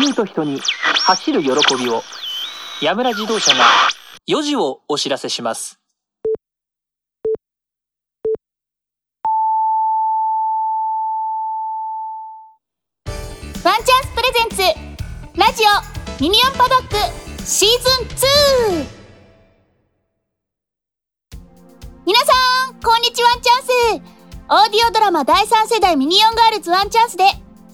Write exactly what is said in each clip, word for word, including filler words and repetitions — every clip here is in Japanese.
人と人に走る喜びを、やむら自動車がよじをお知らせします。ワンチャンスプレゼンツラジオミニオンパドックシーズンツー、皆さんこんにちは。ワンチャンスオーディオドラマだいさん世代ミニオンガールズワンチャンスで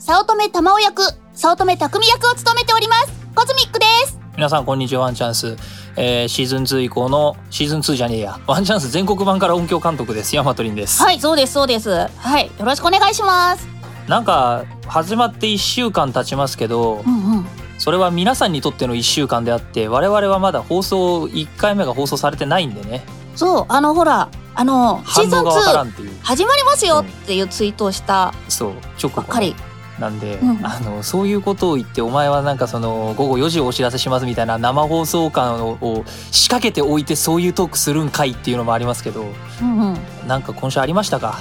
早乙女珠緒役、早乙女匠役を務めております、コズミックです。皆さんこんにちは。ワンチャンス、えー、シーズンツー以降のシーズンツーじゃねえやワンチャンス全国版から音響監督です、ヤマトリンです。はい、そうですそうです。はい、よろしくお願いします。なんか始まっていっしゅうかん経ちますけど、うんうん、それは皆さんにとってのいっしゅうかんであって、我々はまだ放送いっかいめが放送されてないんでね。そう、あのほらあのシーズンツー始まりますよっていうツイートをしたばっかりなんで、うん、あのそういうことを言ってお前はなんかその午後よじをお知らせしますみたいな生放送感を仕掛けておいてそういうトークするんかいっていうのもありますけど、うんうん、なんか今週ありましたか？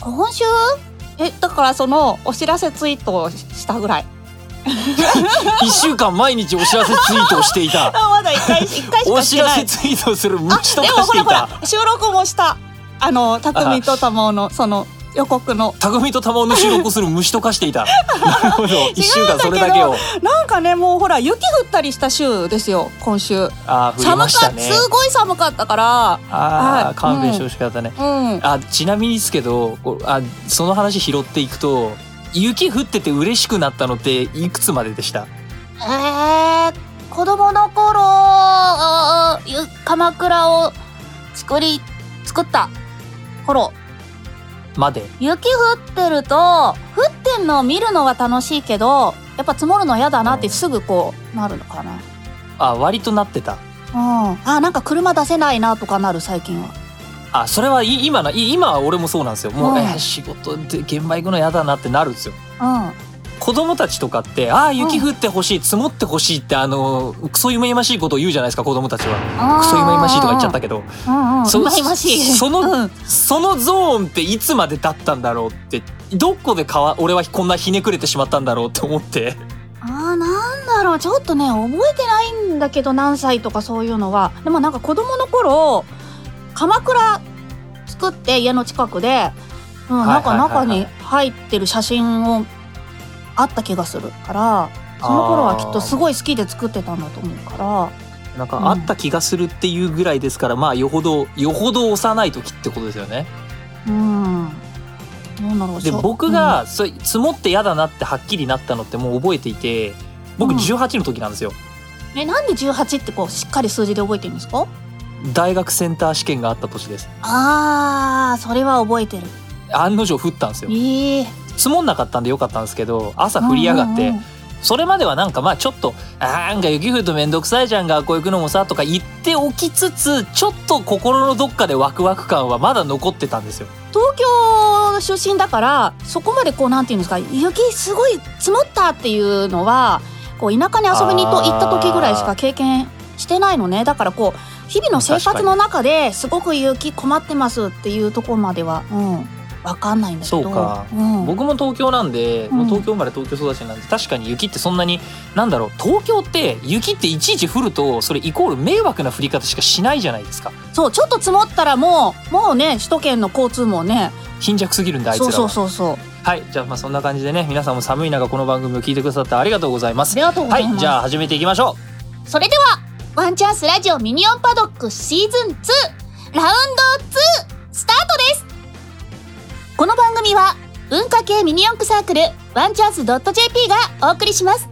今週えだからそのお知らせツイートをしたぐらいいっしゅうかん毎日お知らせツイートをしていたまだいっかいしかしてないお知らせツイートをする無知と化していた。あ、でもほらほら収録もした、あの匠と珠緒のその予告の匠と珠緒の収録をする虫と化していたなるほど、いっしゅうかんそれだけを。なんかね、もうほら雪降ったりした週ですよ今週。あ、降りましたね。寒かすごい寒かったから、あ、はい、勘弁してほしかったね、うんうん、あちなみにですけど、あその話拾っていくと、雪降ってて嬉しくなったのっていくつまででした？えー、子供の頃鎌倉を作り作った頃まで。雪降ってると降ってんのを見るのは楽しいけど、やっぱ積もるの嫌だなってすぐこうなるのかな、うん、あ割となってた、うん、あなんか車出せないなとかなる最近は。あそれは今な今は俺もそうなんですよ。もう、うんえー、仕事で現場行くの嫌だなってなるんですよ、うん、子供たちとかって、あ雪降ってほしい、うん、積もってほしいって、あのクソ夢々しいことを言うじゃないですか子供たちは。クソ夢々しいとか言っちゃったけど、うんうん、そ, そ, のそのゾーンっていつまでだったんだろうって、どこでかわ俺はこんなひねくれてしまったんだろうって思って。あなんだろう、ちょっとね覚えてないんだけど、何歳とかそういうのは。でもなんか子供の頃鎌倉作って家の近くで、うん、なんか中に入ってる写真をあった気がするから、その頃はきっとすごい好きで作ってたんだと思うから、なんかあった気がするっていうぐらいですから、うん、まあよほどよほど幼い時ってことですよね。うん、なんだろう。で僕が、うん、それ積もってやだなってはっきりなったのってもう覚えていて、僕じゅうはちの時なんですよ、うん、えなんでじゅうはちってこうしっかり数字で覚えてるんですか？大学センター試験があった年です。あーそれは覚えてる。案の定降ったんですよ、えー、積もんなかったんでよかったんですけど、朝降り上がって、うんうんうん、それまではなんかまあちょっとあなんか雪降るとめんどくさいじゃん、学校行くのもさとか言っておきつつ、ちょっと心のどっかでワクワク感はまだ残ってたんですよ。東京出身だからそこまでこうなんていうんですか、雪すごい積もったっていうのはこう田舎に遊びに行った時ぐらいしか経験してないのね。だからこう日々の生活の中ですごく雪困ってますっていうところまでは、うん、分かんないんだけど。そうか、うん、僕も東京なんで、もう東京生まれ東京育ちなんで、確かに雪ってそんなになんだろう、東京って雪っていちいち降るとそれイコール迷惑な降り方しかしないじゃないですか。そうちょっと積もったらもうもうね首都圏の交通もね貧弱すぎるんであいつらは。そうそうそうそう。はい、じゃあまあそんな感じでね、皆さんも寒い中この番組を聞いてくださってありがとうございます。ありがとうございます。はい、じゃあ始めていきましょう。それではワンチャンスラジオミニオンパドックシーズンツーラウンドツースタートです。この番組は文化系ミニ四駆サークルワンチャンス .jp がお送りします。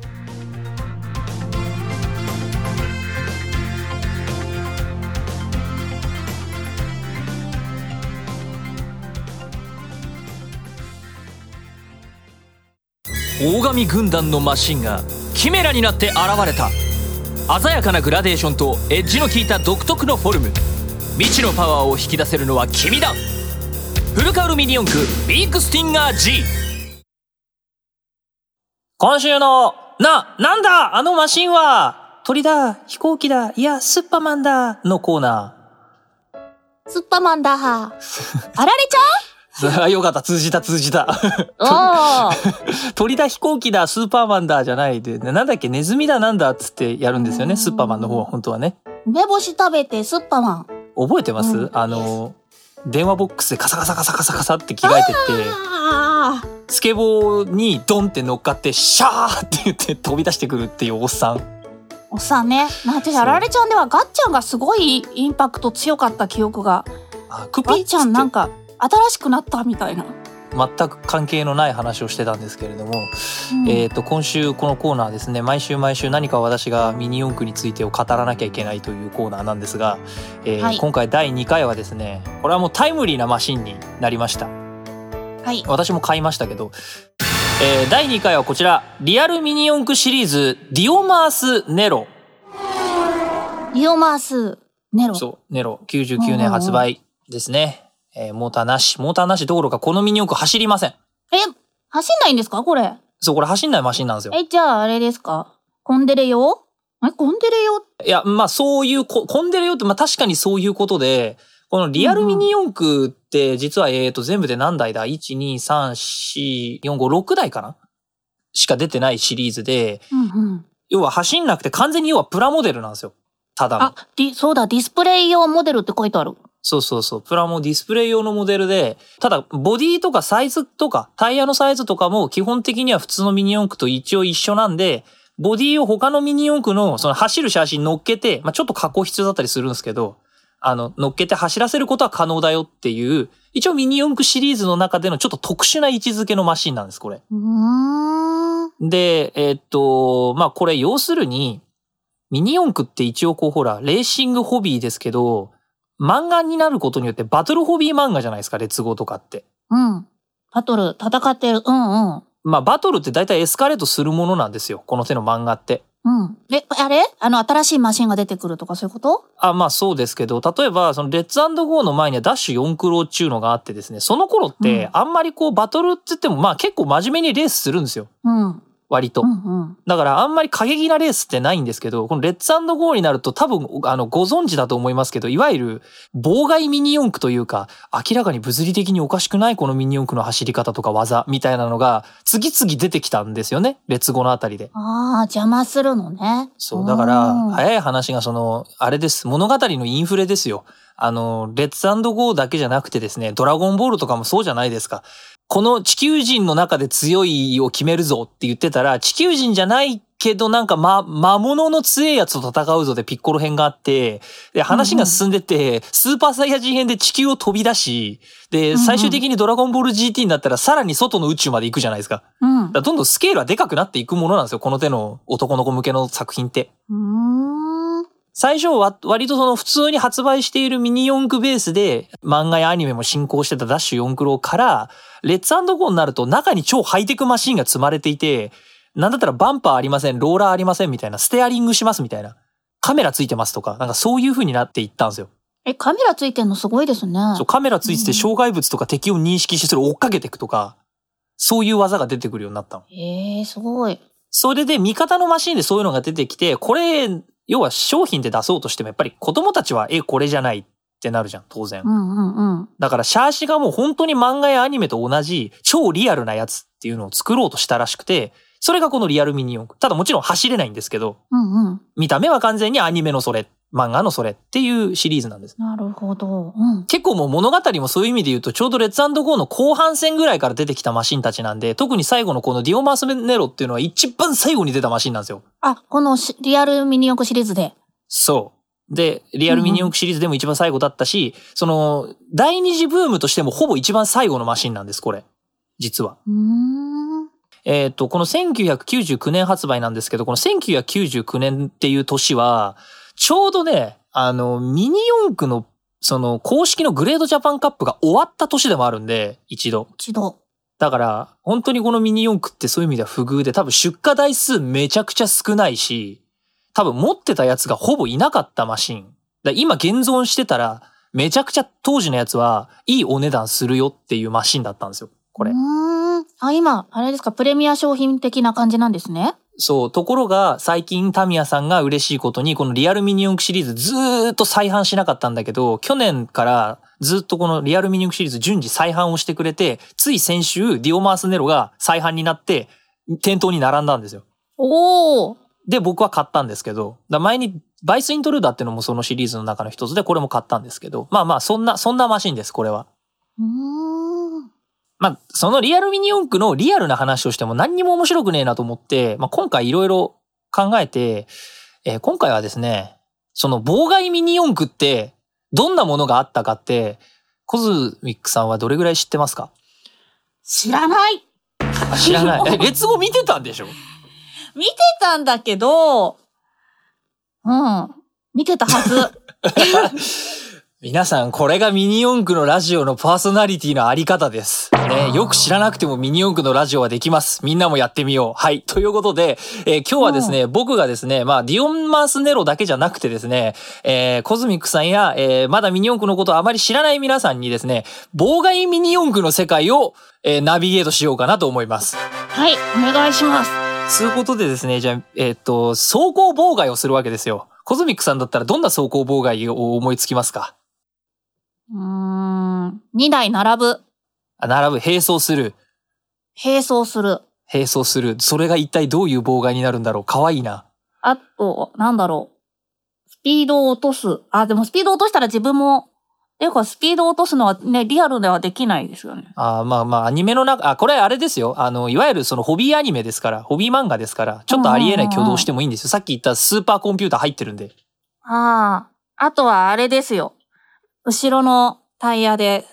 大神軍団のマシンがキメラになって現れた。鮮やかなグラデーションとエッジの効いた独特のフォルム、未知のパワーを引き出せるのは君だ。フルカウルミニ四駆ビッグスティンガー G。 今週のな、なんだあのマシンは鳥だ、飛行機だ、いやスッパマンだのコーナー。スッパマンだあられちゃよかった、通じた通じた鳥だ飛行機だスーパーマンだじゃないで、なんだっけ、ネズミだなんだっつってやるんですよね、スーパーマンの方は本当はね。梅干し食べてスーパーマン覚えてます、うん、あの電話ボックスでカサカサカサカサカサって着替えてって、スケボーにドンって乗っかってシャーって言って飛び出してくるっていうおっさん。おっさんね、なんてやられちゃんではガッちゃんがすごいインパクト強かった記憶が。あ、クピガッちゃんなんか新しくなったみたいな。全く関係のない話をしてたんですけれども、うん、えーと今週このコーナーですね、毎週毎週何か私がミニ四駆についてを語らなきゃいけないというコーナーなんですが、えーはい、今回だいにかいはですね、これはもうタイムリーなマシンになりました、はい、私も買いましたけど、えー、だいにかいはこちら、リアルミニ四駆シリーズディオマースネロ。ディオマースネロ、そうネロきゅうじゅうきゅうねん発売ですね。えー、モーターなし、モーターなしどころかこのミニ四駆走りません。え、走んないんですかこれ。そう、これ走んないマシンなんですよ。え、じゃああれですか、コンデレ用？え、コンデレ用？いや、まあそういうコンデレ用ってまあ確かにそういうことで、このリアルミニ四駆って実は、うん、えーと全部で何台だ ？いち、に、さん、し、よん、ご、ろくだいかなしか出てないシリーズで、うんうん、要は走んなくて完全に要はプラモデルなんですよ。ただの。あ、で、そうだ、ディスプレイ用モデルって書いてある。そうそうそう。プラモディスプレイ用のモデルで、ただボディとかサイズとかタイヤのサイズとかも基本的には普通のミニ四駆と一応一緒なんで、ボディを他のミニ四駆のその走る写真乗っけて、まあ、ちょっと加工必要だったりするんですけど、あの乗っけて走らせることは可能だよっていう、一応ミニ四駆シリーズの中でのちょっと特殊な位置づけのマシンなんですこれ。うーんで、えー、っとまあこれ要するにミニ四駆って一応こうほらレーシングホビーですけど。漫画になることによってバトルホビー漫画じゃないですか、レッツゴーとかって。うん。バトル、戦ってる。うんうん。まあバトルって大体エスカレートするものなんですよ、この手の漫画って。うん。え、あれ？あの新しいマシンが出てくるとかそういうこと？あ、まあそうですけど、例えばそのレッツ&ゴーの前にはダッシュよんクロっちゅうのがあってですね、その頃ってあんまりこうバトルって言ってもまあ結構真面目にレースするんですよ。うん。割と、うんうん、だからあんまり過激なレースってないんですけど、このレッツ&ゴーになると多分あのご存知だと思いますけど、いわゆる妨害ミニ四駆というか、明らかに物理的におかしくないこのミニ四駆の走り方とか技みたいなのが次々出てきたんですよね、レッツゴーのあたりで。ああ、邪魔するのね。そうだから、早い話がそのあれです、物語のインフレですよ。あのレッツ&ゴーだけじゃなくてですね、ドラゴンボールとかもそうじゃないですか。この地球人の中で強いを決めるぞって言ってたら、地球人じゃないけどなんかま、魔物の強いやつと戦うぞでピッコロ編があって、で、話が進んでって、スーパーサイヤ人編で地球を飛び出し、で、最終的にドラゴンボール ジーティー になったらさらに外の宇宙まで行くじゃないですか。だからどんどんスケールはでかくなっていくものなんですよ、この手の男の子向けの作品って。最初は割とその普通に発売しているミニ四駆ベースで漫画やアニメも進行してたダッシュよんクロからレッツ&ゴーになると中に超ハイテクマシンが積まれていて、なんだったらバンパーありません、ローラーありませんみたいな、ステアリングしますみたいな、カメラついてますとか、なんかそういう風になっていったんですよ。え、カメラついてんのすごいですね。そう、カメラついてて障害物とか敵を認識してそれを追っかけていくとか、そういう技が出てくるようになったの。えー、すごい。それで味方のマシンでそういうのが出てきて、これ要は商品で出そうとしてもやっぱり子供たちはえこれじゃないってなるじゃん当然、うんうんうん、だからシャーシがもう本当に漫画やアニメと同じ超リアルなやつっていうのを作ろうとしたらしくて、それがこのリアルミニ四駆。ただもちろん走れないんですけど、うんうん、見た目は完全にアニメのそれ漫画のそれっていうシリーズなんです。なるほど、うん、結構もう物語もそういう意味で言うとちょうどレッツ&ゴーの後半戦ぐらいから出てきたマシンたちなんで、特に最後のこのディオマースネロっていうのは一番最後に出たマシンなんですよ。あ、このリアルミニ四駆シリーズで。そうで、リアルミニ四駆シリーズでも一番最後だったし、うん、その第二次ブームとしてもほぼ一番最後のマシンなんですこれ実は。うーんえっとこのせんきゅうひゃくきゅうじゅうきゅうねん発売なんですけど、このせんきゅうひゃくきゅうじゅうきゅうねんっていう年はちょうどね、あの、ミニ四駆の、その、公式のグレードジャパンカップが終わった年でもあるんで、一度。一度。だから、本当にこのミニ四駆ってそういう意味では不遇で、多分出荷台数めちゃくちゃ少ないし、多分持ってたやつがほぼいなかったマシン。だ今現存してたら、めちゃくちゃ当時のやつはいいお値段するよっていうマシンだったんですよ、これ。うーん。あ、今、あれですか、プレミア商品的な感じなんですね。そう、ところが最近タミヤさんが嬉しいことにこのリアルミニ四駆シリーズずーっと再販しなかったんだけど、去年からずっとこのリアルミニ四駆シリーズ順次再販をしてくれて、つい先週ディオマースネロが再販になって店頭に並んだんですよ。おー。で僕は買ったんですけど、だ前にバイスイントルーダーってのもそのシリーズの中の一つでこれも買ったんですけど、まあまあそんなそんなマシンです、これは。うーん。まあ、そのリアルミニ四駆のリアルな話をしても何にも面白くねえなと思って、まあ、今回いろいろ考えて、えー、今回はですね、その妨害ミニ四駆ってどんなものがあったかって、コズミックさんはどれぐらい知ってますか？知らない。知らない。え、レッツゴー見てたんでしょ？見てたんだけど、うん、見てたはず。皆さん、これがミニ四駆のラジオのパーソナリティのあり方です。ね、よく知らなくてもミニ四駆のラジオはできます。みんなもやってみよう。はい。ということで、えー、今日はですね、うん、僕がですね、まあ、ディオンマースネロだけじゃなくてですね、えー、コズミックさんや、えー、まだミニ四駆のことをあまり知らない皆さんにですね、妨害ミニ四駆の世界を、えー、ナビゲートしようかなと思います。はい。お願いします。ということでですね、じゃあ、えー、っと、走行妨害をするわけですよ。コズミックさんだったらどんな走行妨害を思いつきますか？うーん、二台並ぶ。あ、並ぶ。並走する。並走する。並走する。それが一体どういう妨害になるんだろう。かわいいな。あと、なんだろう。スピードを落とす。あ、でもスピード落としたら自分も、てかスピード落とすのはね、リアルではできないですよね。あ、まあまあ、アニメの中、あ、これあれですよ。あの、いわゆるそのホビーアニメですから、ホビー漫画ですから、ちょっとありえない挙動してもいいんですよ。さっき言ったスーパーコンピューター入ってるんで。ああ、あとはあれですよ。後ろのタイヤで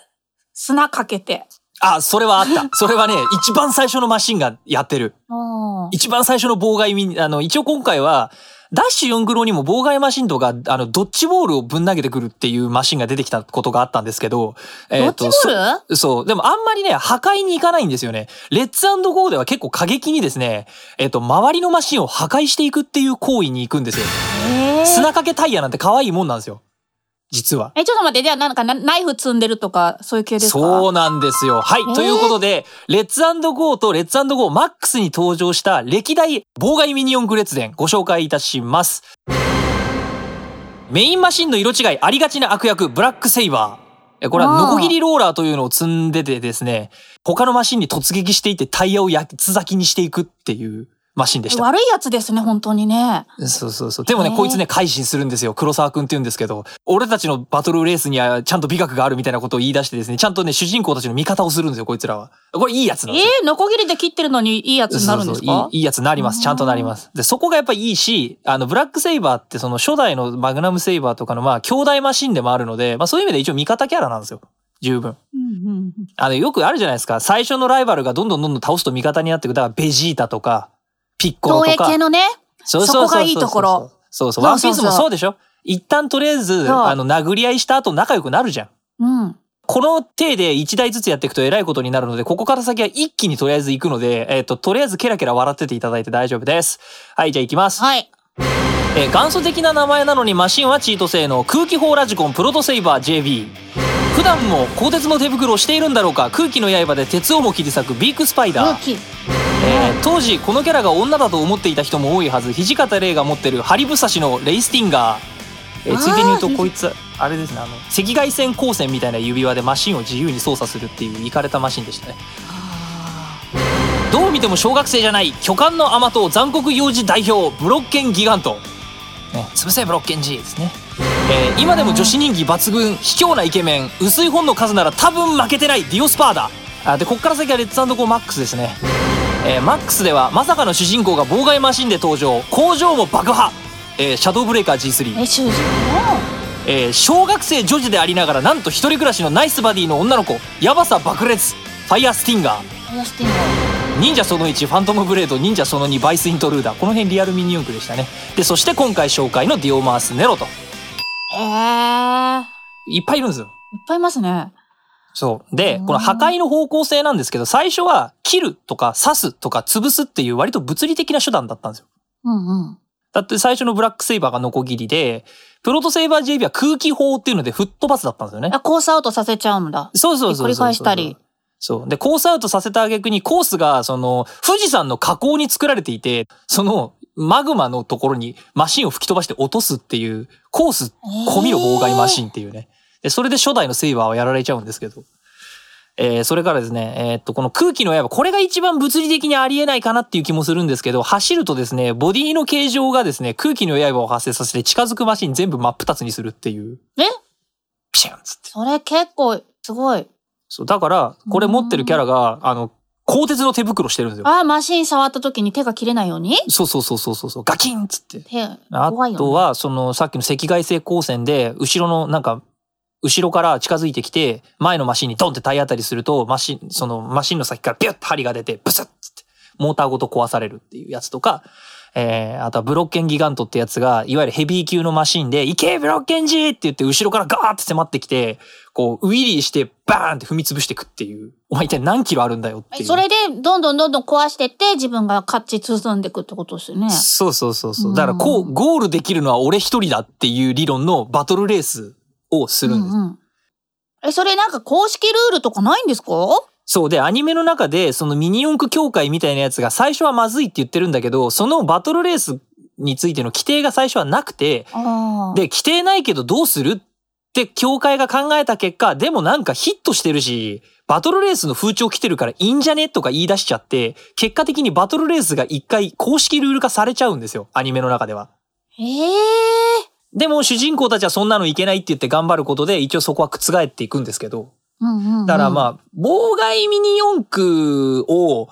砂かけて。あ、それはあった。それはね、一番最初のマシンがやってる。一番最初の妨害、あの、一応今回は、ダッシュよんクロにも妨害マシンとか、あの、ドッジボールをぶん投げてくるっていうマシンが出てきたことがあったんですけど。えーと、ドッジボール？そ、そう。でもあんまりね、破壊に行かないんですよね。レッツ&ゴーでは結構過激にですね、えっと、周りのマシンを破壊していくっていう行為に行くんですよ。砂かけタイヤなんて可愛いもんなんですよ。実は。え、ちょっと待って、じゃあなんかナイフ積んでるとか、そういう系ですか？そうなんですよ。はい。えー、ということで、レッツ&ゴーとレッツ&ゴーマックスに登場した歴代妨害ミニ四駆列伝ご紹介いたします。メインマシンの色違いありがちな悪役、ブラックセイバー。これはノコギリローラーというのを積んでてですね、他のマシンに突撃していてタイヤを八つ裂きにしていくっていう。マシンでした。悪いやつですね、本当にね。そうそうそう。でもね、こいつね、改心するんですよ。黒沢くんって言うんですけど、俺たちのバトルレースにはちゃんと美学があるみたいなことを言い出してですね、ちゃんとね、主人公たちの味方をするんですよ、こいつらは。これいいやつなんですよ。えー、ノコギリで切ってるのにいいやつになるんですか？そうそうそう、いい、いいやつになります。ちゃんとなります。で、そこがやっぱりいいし、あの、ブラックセイバーってその初代のマグナムセイバーとかのまあ、兄弟マシンでもあるので、まあそういう意味で一応味方キャラなんですよ。十分。あの、よくあるじゃないですか。最初のライバルがどんどんどんどん倒すと味方になっていく。だからベジータとか、ピッコロとか。東映系のね。そうそうそうそう。そこがいいところ。そうそう。ワンピースもそうでしょ？一旦とりあえず、あの、殴り合いした後仲良くなるじゃん。うん。この手で一台ずつやっていくと偉いことになるので、ここから先は一気にとりあえず行くので、えっと、とりあえずケラケラ笑ってていただいて大丈夫です。はい、じゃあ行きます。はい。えー、元祖的な名前なのにマシンはチート性能。空気砲ラジコンプロトセイバー ジェービー。普段も鋼鉄の手袋をしているんだろうか。空気の刃で鉄をも切り裂くビークスパイダー。空気。えー、当時このキャラが女だと思っていた人も多いはず。土方玲が持ってるハリブサシのレイスティンガー、えー、ついでに言うとこいつあれですね、あの赤外線光線みたいな指輪でマシンを自由に操作するっていうイカれたマシンでしたね。どう見ても小学生じゃない巨漢の甘党残酷幼児代表ブロッケンギガント、ね、潰せブロッケン G ですね、えー、今でも女子人気抜群卑怯なイケメン薄い本の数なら多分負けてないディオスパーダ。あでこっから先はレッツ&ゴーマックスですね。えー、マックスではまさかの主人公が妨害マシンで登場。工場も爆破、えー、シャドーブレーカー ジースリー、え主人公、えー、小学生女児でありながらなんと一人暮らしのナイスバディの女の子ヤバさ爆裂ファイアスティンガー、忍者そのいちファントムブレード忍者そのにバイスイントルーダー、この辺リアルミニ四駆でしたね。でそして今回紹介のディオマースネロと、へーいっぱいいるんですよ。いっぱいいますね。そう。で、この破壊の方向性なんですけど、最初は切るとか刺すとか潰すっていう割と物理的な手段だったんですよ。うんうん。だって最初のブラックセイバーがノコギリで、プロトセイバー ジェービー は空気砲っていうので吹っ飛ばすだったんですよね。あ、コースアウトさせちゃうんだ。そうそうそうそう。繰り返したり。そう。で、コースアウトさせた挙句にコースが、その、富士山の火口に作られていて、その、マグマのところにマシンを吹き飛ばして落とすっていう、コース込みの妨害マシンっていうね。で、それで初代のセイバーはやられちゃうんですけど。えー、それからですね、えー、っと、この空気の刃、これが一番物理的にありえないかなっていう気もするんですけど、走るとですね、ボディの形状がですね、空気の刃を発生させて近づくマシン全部真っ二つにするっていう。え？ピシャンつって。それ結構、すごい。そう、だから、これ持ってるキャラが、あの、鋼鉄の手袋してるんですよ。ああ、マシン触った時に手が切れないように？そうそうそうそうそう。ガキンっつって。手、怖いよね。あとは、その、さっきの赤外線光線で、後ろの、なんか、後ろから近づいてきて、前のマシンにドンって体当たりすると、マシン、そのマシンの先からピュッと針が出て、ブスッつって、モーターごと壊されるっていうやつとか、えー、あとはブロッケンギガントってやつが、いわゆるヘビー級のマシンで、いけブロッケンジーって言って、後ろからガーって迫ってきて、こう、ウィリーして、バーンって踏み潰してくっていう。お前一体何キロあるんだよっていう。それで、どんどんどんどん壊してって、自分が勝ち進んでいくってことですよね。そうそうそうそう。だから、こう、ゴールできるのは俺一人だっていう理論のバトルレース。をするんです、うんうん、え、それなんか公式ルールとかないんですか？そうで、アニメの中でそのミニ四駆協会みたいなやつが最初はまずいって言ってるんだけど、そのバトルレースについての規定が最初はなくて、あ、で、規定ないけどどうするって協会が考えた結果、でもなんかヒットしてるしバトルレースの風潮来てるからいいんじゃねとか言い出しちゃって、結果的にバトルレースが一回公式ルール化されちゃうんですよ、アニメの中では。へー。でも主人公たちはそんなのいけないって言って頑張ることで、一応そこは覆っていくんですけど、うんうんうん、だからまあ妨害ミニ四駆を、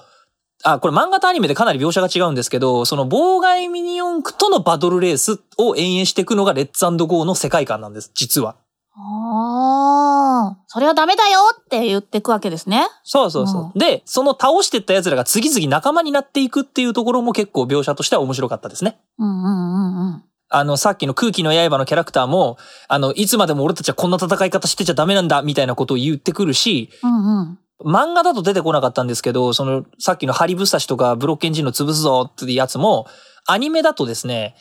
あ、これ漫画とアニメでかなり描写が違うんですけど、その妨害ミニ四駆とのバトルレースを延々していくのがレッツ&ゴーの世界観なんです、実は。ああ、それはダメだよって言っていくわけですね。そうそうそう、うん、で、その倒していった奴らが次々仲間になっていくっていうところも結構描写としては面白かったですね。うんうんうんうん。あの、さっきの空気の刃のキャラクターも、あの、いつまでも俺たちはこんな戦い方してちゃダメなんだ、みたいなことを言ってくるし、うんうん、漫画だと出てこなかったんですけど、その、さっきのハリブサシとかブロッケンジンの潰すぞってやつも、アニメだとですね、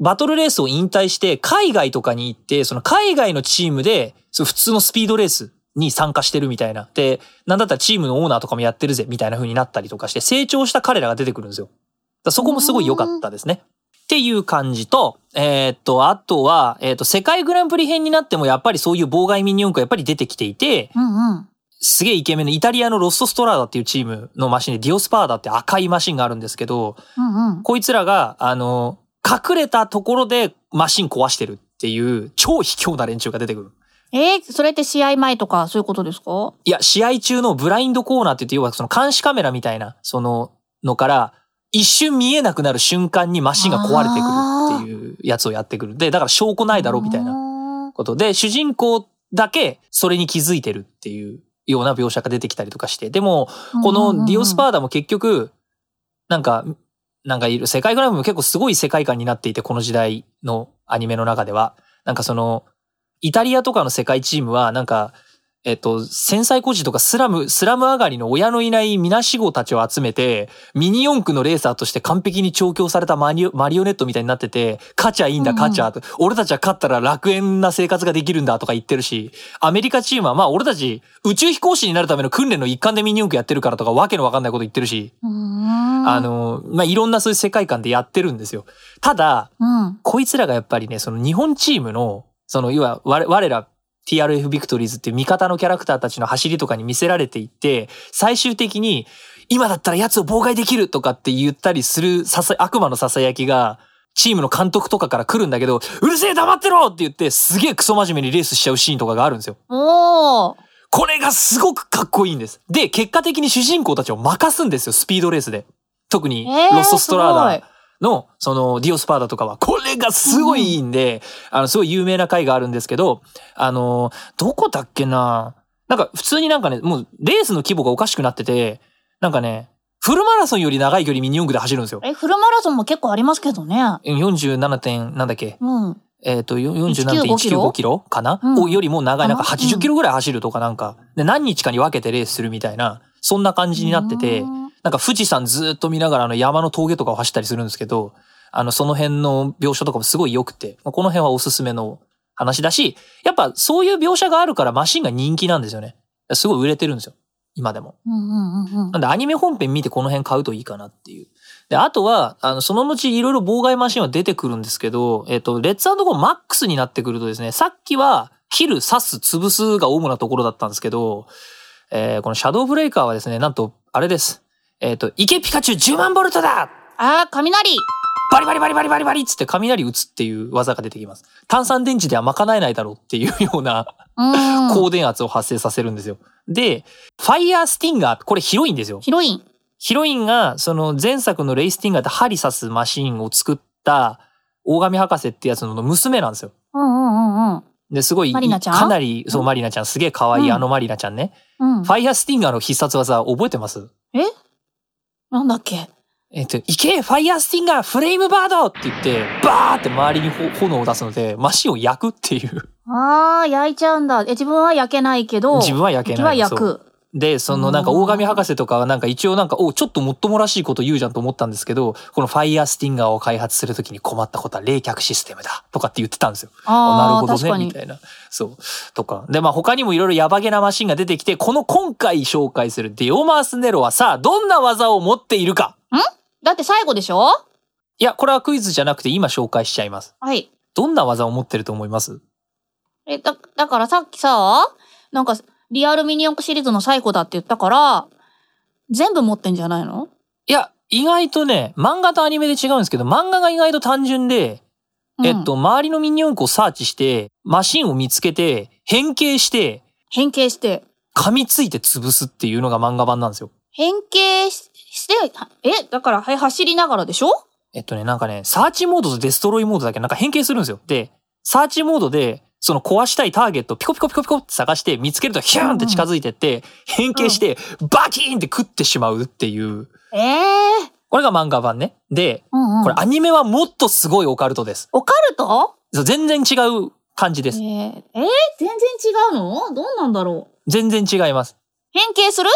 バトルレースを引退して、海外とかに行って、その海外のチームで、普通のスピードレースに参加してるみたいな。で、なんだったらチームのオーナーとかもやってるぜ、みたいな風になったりとかして、成長した彼らが出てくるんですよ。だ、そこもすごい良かったですね。っていう感じと、えー、っと、あとは、えー、っと、世界グランプリ編になってもやっぱりそういう妨害ミニ四駆やっぱり出てきていて、うんうん、すげえイケメンのイタリアのロストストラーダっていうチームのマシンで、ディオスパーダって赤いマシンがあるんですけど、うんうん、こいつらが、あの、隠れたところでマシン壊してるっていう超卑怯な連中が出てくる。えー、それって試合前とかそういうことですか？いや、試合中のブラインドコーナーって言って、要はその監視カメラみたいな、その、のから、一瞬見えなくなる瞬間にマシンが壊れてくるっていうやつをやってくる。で、だから証拠ないだろうみたいなことで、主人公だけそれに気づいてるっていうような描写が出てきたりとかして。でも、このディオスパーダも結局、なんか、なんかいる世界グランプリも結構すごい世界観になっていて、この時代のアニメの中では。なんかその、イタリアとかの世界チームは、なんか、えっと、戦災孤児とかスラム、スラム上がりの親のいないみなしごたちを集めて、ミニ四駆のレーサーとして完璧に調教されたマリオ、マリオネットみたいになってて、勝ちゃいいんだ、勝ちゃ、うん、俺たちは勝ったら楽園な生活ができるんだとか言ってるし、アメリカチームはまあ俺たち宇宙飛行士になるための訓練の一環でミニ四駆やってるからとかわけのわかんないこと言ってるし、うーん、あの、まあいろんなそういう世界観でやってるんですよ。ただ、うん、こいつらがやっぱりね、その日本チームの、その、要は我、我ら、ティーアールエフ ビクトリーズっていう味方のキャラクターたちの走りとかに見せられていて、最終的に今だったら奴を妨害できるとかって言ったりするささ悪魔のささやきがチームの監督とかから来るんだけど、うるせえ黙ってろって言ってすげえクソ真面目にレースしちゃうシーンとかがあるんですよ。おー、これがすごくかっこいいんです。で、結果的に主人公たちを負かすんですよ、スピードレースで。特にロストストラーダのそのディオスパーダとかはこれがすごいいいんで、うん、あのすごい有名な回があるんですけど、あのどこだっけな、なんか普通になんかね、もうレースの規模がおかしくなってて、なんかね、フルマラソンより長い距離ミニ四駆で走るんですよ。え、フルマラソンも結構ありますけどね。よんじゅうなな. 点なんだっけ、うん、えっ、ー、と よんじゅうななてんいちきゅうごキロかな、うん、およりも長い、なんかはちじゅっキロぐらい走るとか、なんかで何日かに分けてレースするみたいな、そんな感じになってて、うん、なんか富士山ずーっと見ながらあの山の峠とかを走ったりするんですけど、あのその辺の描写とかもすごい良くて、この辺はおすすめの話だし、やっぱそういう描写があるからマシンが人気なんですよね。すごい売れてるんですよ。今でも、うんうんうんうん、なんでアニメ本編見てこの辺買うといいかなっていう。で、あとはあのその後いろいろ妨害マシンは出てくるんですけど、えっとレッツ&ゴーマックスになってくるとですね、さっきは切る、刺す、潰すが主なところだったんですけど、えー、このシャドウブレイカーはですね、なんとあれです、えっとイケピカチュウじゅうまんボルトだ、あー雷バリバリバリバリバリバリっつって雷打つっていう技が出てきます。炭酸電池では賄えないだろうっていうような高電圧を発生させるんですよ。でファイヤースティンガー、これヒロインですよ。ヒロインヒロインがその前作のレイスティンガーで針刺すマシーンを作った大神博士ってやつの娘なんですよ。うんうんうんうん。ですごいかなり、そう、マリナちゃんすげえ可愛い、うん、あのマリナちゃんね、うん、ファイヤースティンガーの必殺技覚えてます？えなんだっけ。えっと、行けファイヤースティンガーフレームバードって言って、バーって周りに炎を出すので、マシンを焼くっていう。あー、焼いちゃうんだ。え、自分は焼けないけど。自分は焼けない。焼く。で、そのなんか大神博士とかはなんか一応なんか、お、ちょっともっともらしいこと言うじゃんと思ったんですけど、このファイヤースティンガーを開発するときに困ったことは冷却システムだとかって言ってたんですよ。ああ、なるほどね、みたいな。そう。とか。で、まあ他にもいろいろやばげなマシンが出てきて、この今回紹介するディオマースネロはさあ、どんな技を持っているか。ん？だって最後でしょ？いや、これはクイズじゃなくて今紹介しちゃいます。はい。どんな技を持ってると思います？え、だ、だからさっきさ、なんかリアルミニ四駆シリーズの最後だって言ったから、全部持ってんじゃないの？いや、意外とね、漫画とアニメで違うんですけど、漫画が意外と単純で、うん、えっと、周りのミニ四駆をサーチして、マシンを見つけて、変形して、変形して、噛みついて潰すっていうのが漫画版なんですよ。変形し、して、え、だから、はい、走りながらでしょ？えっとね、なんかね、サーチモードとデストロイモードだけなんか変形するんですよ。で、サーチモードで、その壊したいターゲットをピコピコピコピコって探して見つけるとヒューンって近づいてって、変形して、バキーンって食ってしまうっていう。ええ。これが漫画版ね。で、これアニメはもっとすごいオカルトです。オカルト？そう、全然違う感じです。えー、えー、全然違うの？どうなんだろう？全然違います。変形する？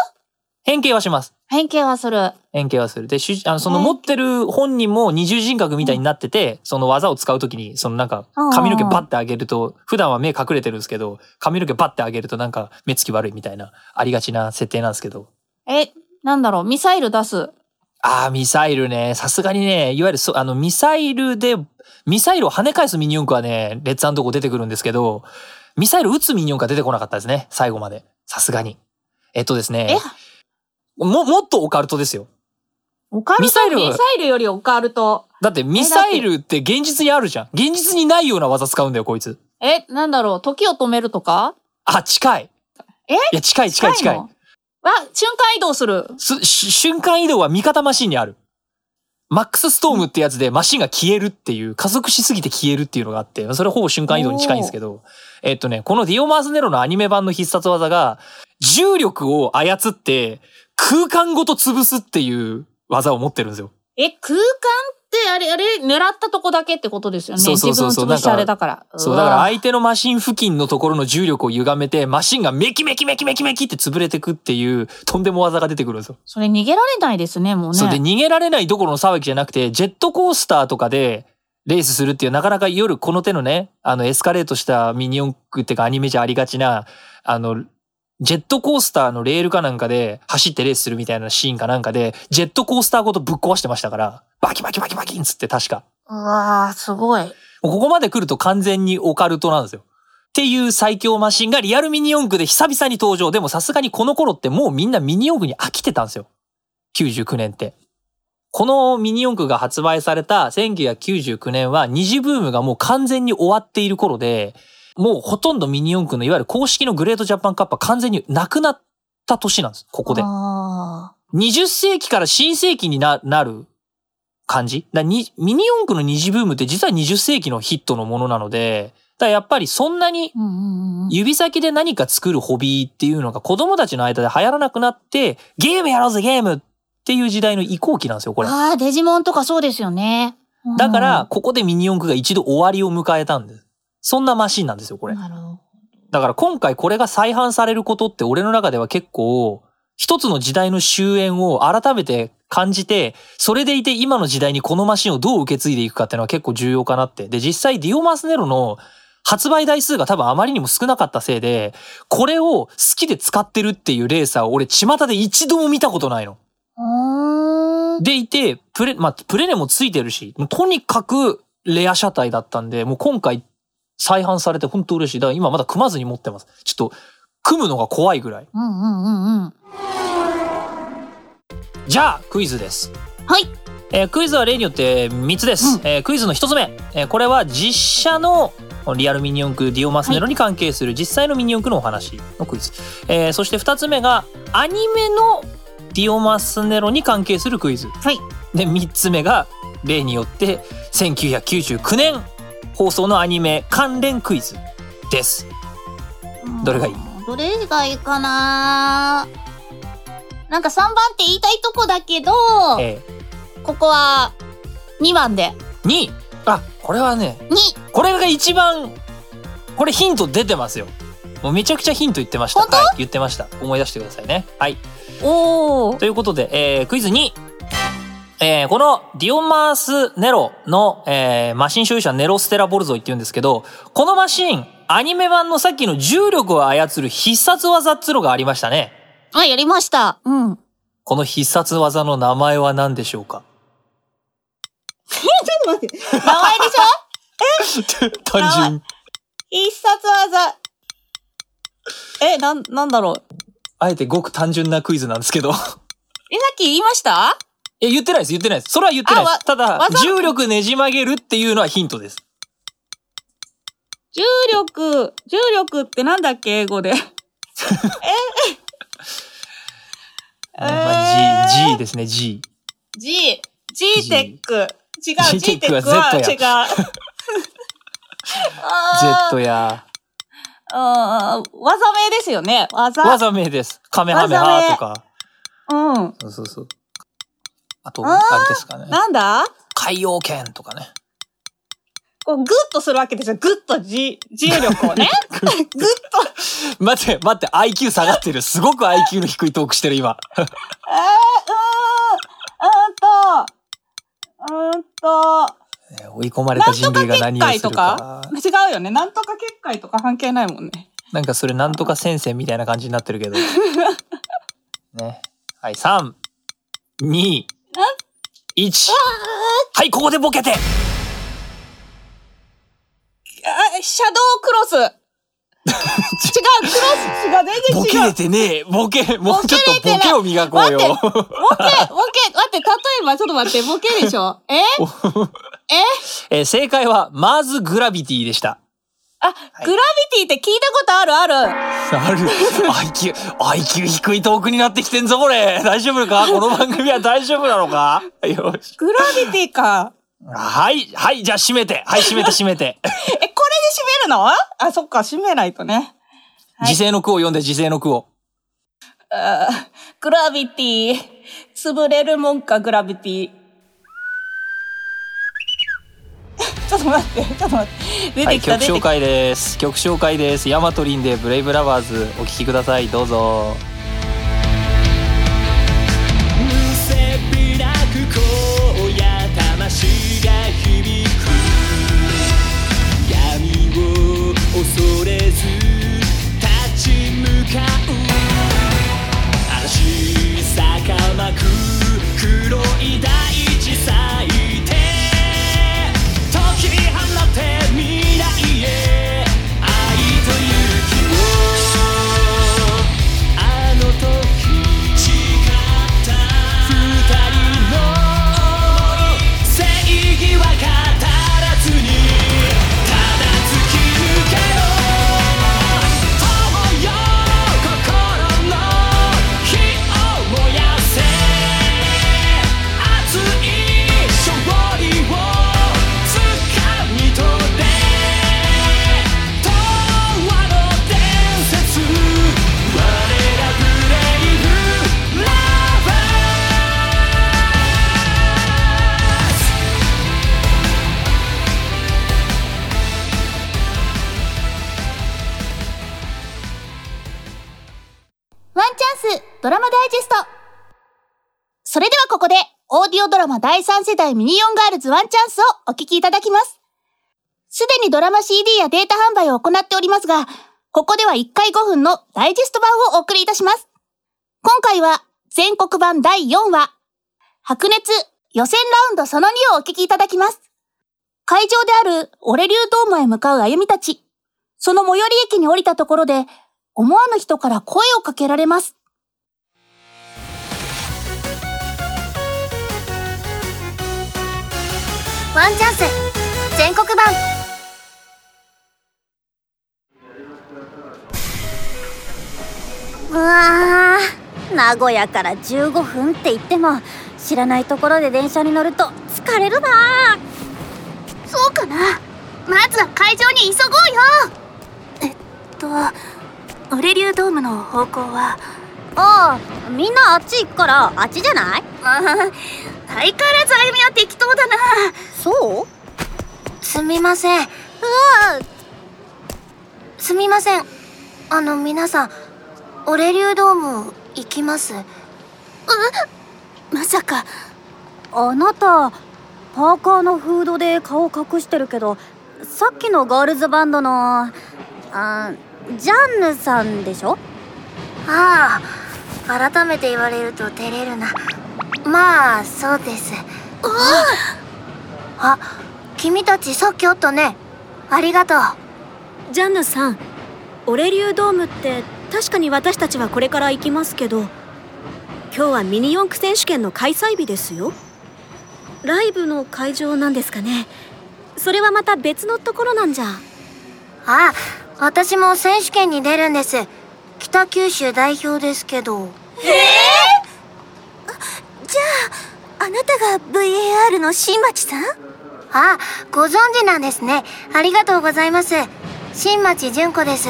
変形はします。変形はする。変形はする。で、主あのその持ってる本人も二重人格みたいになってて、その技を使うときに、そのなんか髪の毛バッて上げると、普段は目隠れてるんですけど、髪の毛バッて上げるとなんか目つき悪いみたいな、ありがちな設定なんですけど。え、なんだろう、ミサイル出す。ああ、ミサイルね。さすがにね、いわゆるそあのミサイルで、ミサイルを跳ね返すミニ四駆はね、レッツ&ゴー出てくるんですけど、ミサイル撃つミニ四駆は出てこなかったですね、最後まで。さすがに。えっとですね。えも、もっとオカルトですよ。オカルト？ミサイル、ミサイルよりオカルト。だってミサイルって現実にあるじゃん。現実にないような技使うんだよ、こいつ。え、なんだろう、時を止めるとか？あ、近い。え？いや、近い近い近い。わ、瞬間移動する。す、瞬間移動は味方マシンにある。マックスストームってやつでマシンが消えるっていう、加速しすぎて消えるっていうのがあって、それほぼ瞬間移動に近いんですけど、えっとね、このディオマースネロのアニメ版の必殺技が、重力を操って、空間ごと潰すっていう技を持ってるんですよ。え、空間ってあれ、あれ、狙ったとこだけってことですよね。そうそうそうそう。自分潰しあれだから。そう、だから相手のマシン付近のところの重力を歪めて、マシンがメキメキメキメキメキって潰れてくっていう、とんでも技が出てくるんですよ。それ逃げられないですね、もうね。そうで、逃げられないどころの騒ぎじゃなくて、ジェットコースターとかで、レースするっていう、なかなか夜この手のね、あの、エスカレートしたミニ四駆ってかアニメじゃありがちな、あの、ジェットコースターのレールかなんかで走ってレースするみたいなシーンかなんかで、ジェットコースターごとぶっ壊してましたから、バキバキバキバキンつって確か。うわー、すごい。ここまで来ると完全にオカルトなんですよ。っていう最強マシンがリアルミニ四駆で久々に登場。でもさすがにこの頃ってもうみんなミニ四駆に飽きてたんですよ。きゅうじゅうきゅうねんって。このミニ四駆が発売されたせんきゅうひゃくきゅうじゅうきゅうねんは二次ブームがもう完全に終わっている頃で、もうほとんどミニ四駆のいわゆる公式のグレートジャパンカップは完全になくなった年なんです。ここで。あにじゅっせいきから新世紀に な, なる感じだに。ミニ四駆の二次ブームって実はにじゅっせいきのヒットのものなので、だからやっぱりそんなに指先で何か作るホビーっていうのが子供たちの間で流行らなくなって、ゲームやろうぜゲームっていう時代の移行期なんですよ、これ。ああ、デジモンとかそうですよね。うん、だから、ここでミニ四駆が一度終わりを迎えたんです。そんなマシンなんですよ、これ。なるほど。だから今回これが再販されることって俺の中では結構、一つの時代の終焉を改めて感じて、それでいて今の時代にこのマシンをどう受け継いでいくかっていうのは結構重要かなって。で、実際ディオマースネロの発売台数が多分あまりにも少なかったせいで、これを好きで使ってるっていうレーサーを俺巷で一度も見たことないの。でいて、プレ、まあ、プレネもついてるし、とにかくレア車体だったんで、もう今回再販されて本当嬉しい。だから今まだ組まずに持ってます。ちょっと組むのが怖いぐらい。うんうんうんうん。じゃあクイズです。はい。えー、クイズは例によってみっつです。うん、えー、クイズのひとつめ、えー、これは実写のリアルミニ四駆ディオマスネロに関係する実際のミニ四駆のお話のクイズ。はい、えー、そしてふたつめがアニメのディオマスネロに関係するクイズ。はい。でみっつめが例によってせんきゅうひゃくきゅうじゅうきゅうねん放送のアニメ関連クイズです。どれがいい？どれがいいかな。なんかさんばんって言いたいとこだけど、ええ、ここはにばんで。に？あ、これはね。に。これが一番、これヒント出てますよ。もうめちゃくちゃヒント言ってました。本当？はい、言ってました。思い出してくださいね。はい。おー。ということで、えー、クイズに。えー、このディオマースネロの、えー、マシン所有者ネロステラボルゾイって言うんですけど、このマシン、アニメ版のさっきの重力を操る必殺技っつろがありましたね。あ、やりました。うん。この必殺技の名前は何でしょうか？え、ちょっと待って。名前でしょ？え単純。必殺技。え、なん、なんだろう。あえてごく単純なクイズなんですけど。え、さっき言いました？え、言ってないです、言ってないです。それは言ってないです。ただ、重力ねじ曲げるっていうのはヒントです。重力、重力ってなんだっけ、英語で。ええーまあ、G、G ですね、G。G、G テック。違う、G テックは違う。Z や。あー、技名ですよね、技。技名です。カメハメハとか。うん。そうそうそう。あと、あれですかね。なんだ？海洋圏とかね。こう、グッとするわけですよ。グッとじ、重力をね。グッと。待って、待って、アイキュー 下がってる。すごく アイキュー の低いトークしてる、今。えー、うーん、うーんと、うーんと。追い込まれた人類が何をするか。なんとか結界とか？違うよね。なんとか結界とか関係ないもんね。なんかそれ、なんとか戦線みたいな感じになってるけど。ね。はい、さん、に、いち。はい、ここでボケて。あ、シャドウクロス。違う、クロス、違う、全然違う。ボケれてねえ。ボケ、もうちょっとボケを磨こうよ。ボケ、ボケ、待って、例えば、ちょっと待って、ボケでしょ。えええ、正解は、マーズグラビティでした。あ、はい、グラビティって聞いたことあるある。ある。アイキュー、アイキュー 低いトークになってきてんぞ、これ。大丈夫か？この番組は大丈夫なのか？よし。グラビティか。はい、はい、じゃあ閉めて。はい、閉めて閉めて。え、これで閉めるの？あ、そっか、閉めないとね。はい、時世の句を読んで、時世の句を。あ、グラビティ、潰れるもんか、グラビティ。ちょっと待って、ちょっと待って。出てきた、はい、曲紹介です。曲紹介です。ヤマトリンでブレイブラバーズお聴きください。どうぞ。ドラマダイジェスト。それではここでオーディオドラマだいさん世代ミニオンガールズワンチャンスをお聞きいただきます。すでにドラマ シーディー やデータ販売を行っておりますが、ここではいっかいごふんのダイジェスト版をお送りいたします。今回は全国版だいよんわ、白熱予選ラウンドそのにをお聞きいただきます。会場である俺流ドームへ向かう歩みたち、その最寄り駅に降りたところで、思わぬ人から声をかけられます。ワンチャンス全国版。うわー、名古屋からじゅうごふんって言っても知らないところで電車に乗ると疲れるな。そうかな、まずは会場に急ごうよ。えっと俺流ドームの方向は、ああ、みんなあっち行くからあっちじゃない？ああ、相変わらず歩みは適当だな。そう？すみません。うわぁ、すみません。あの皆さん、俺流ドーム行きます？うっ、まさかあなた、パーカーのフードで顔隠してるけど、さっきのガールズバンドのあジャンヌさんでしょ？ああ、改めて言われると照れるな。まあ、そうです。あ、君たちさっき会ったね。ありがとう。ジャンヌさん、俺流ドームって確かに私たちはこれから行きますけど、今日はミニ四駆選手権の開催日ですよ。ライブの会場なんですかね。それはまた別のところなんじゃ。あ、私も選手権に出るんです。北九州代表ですけど。ええー、じゃあ、あなたが ブイエーアール の新町さん？あ、ご存知なんですね。ありがとうございます。新町純子です。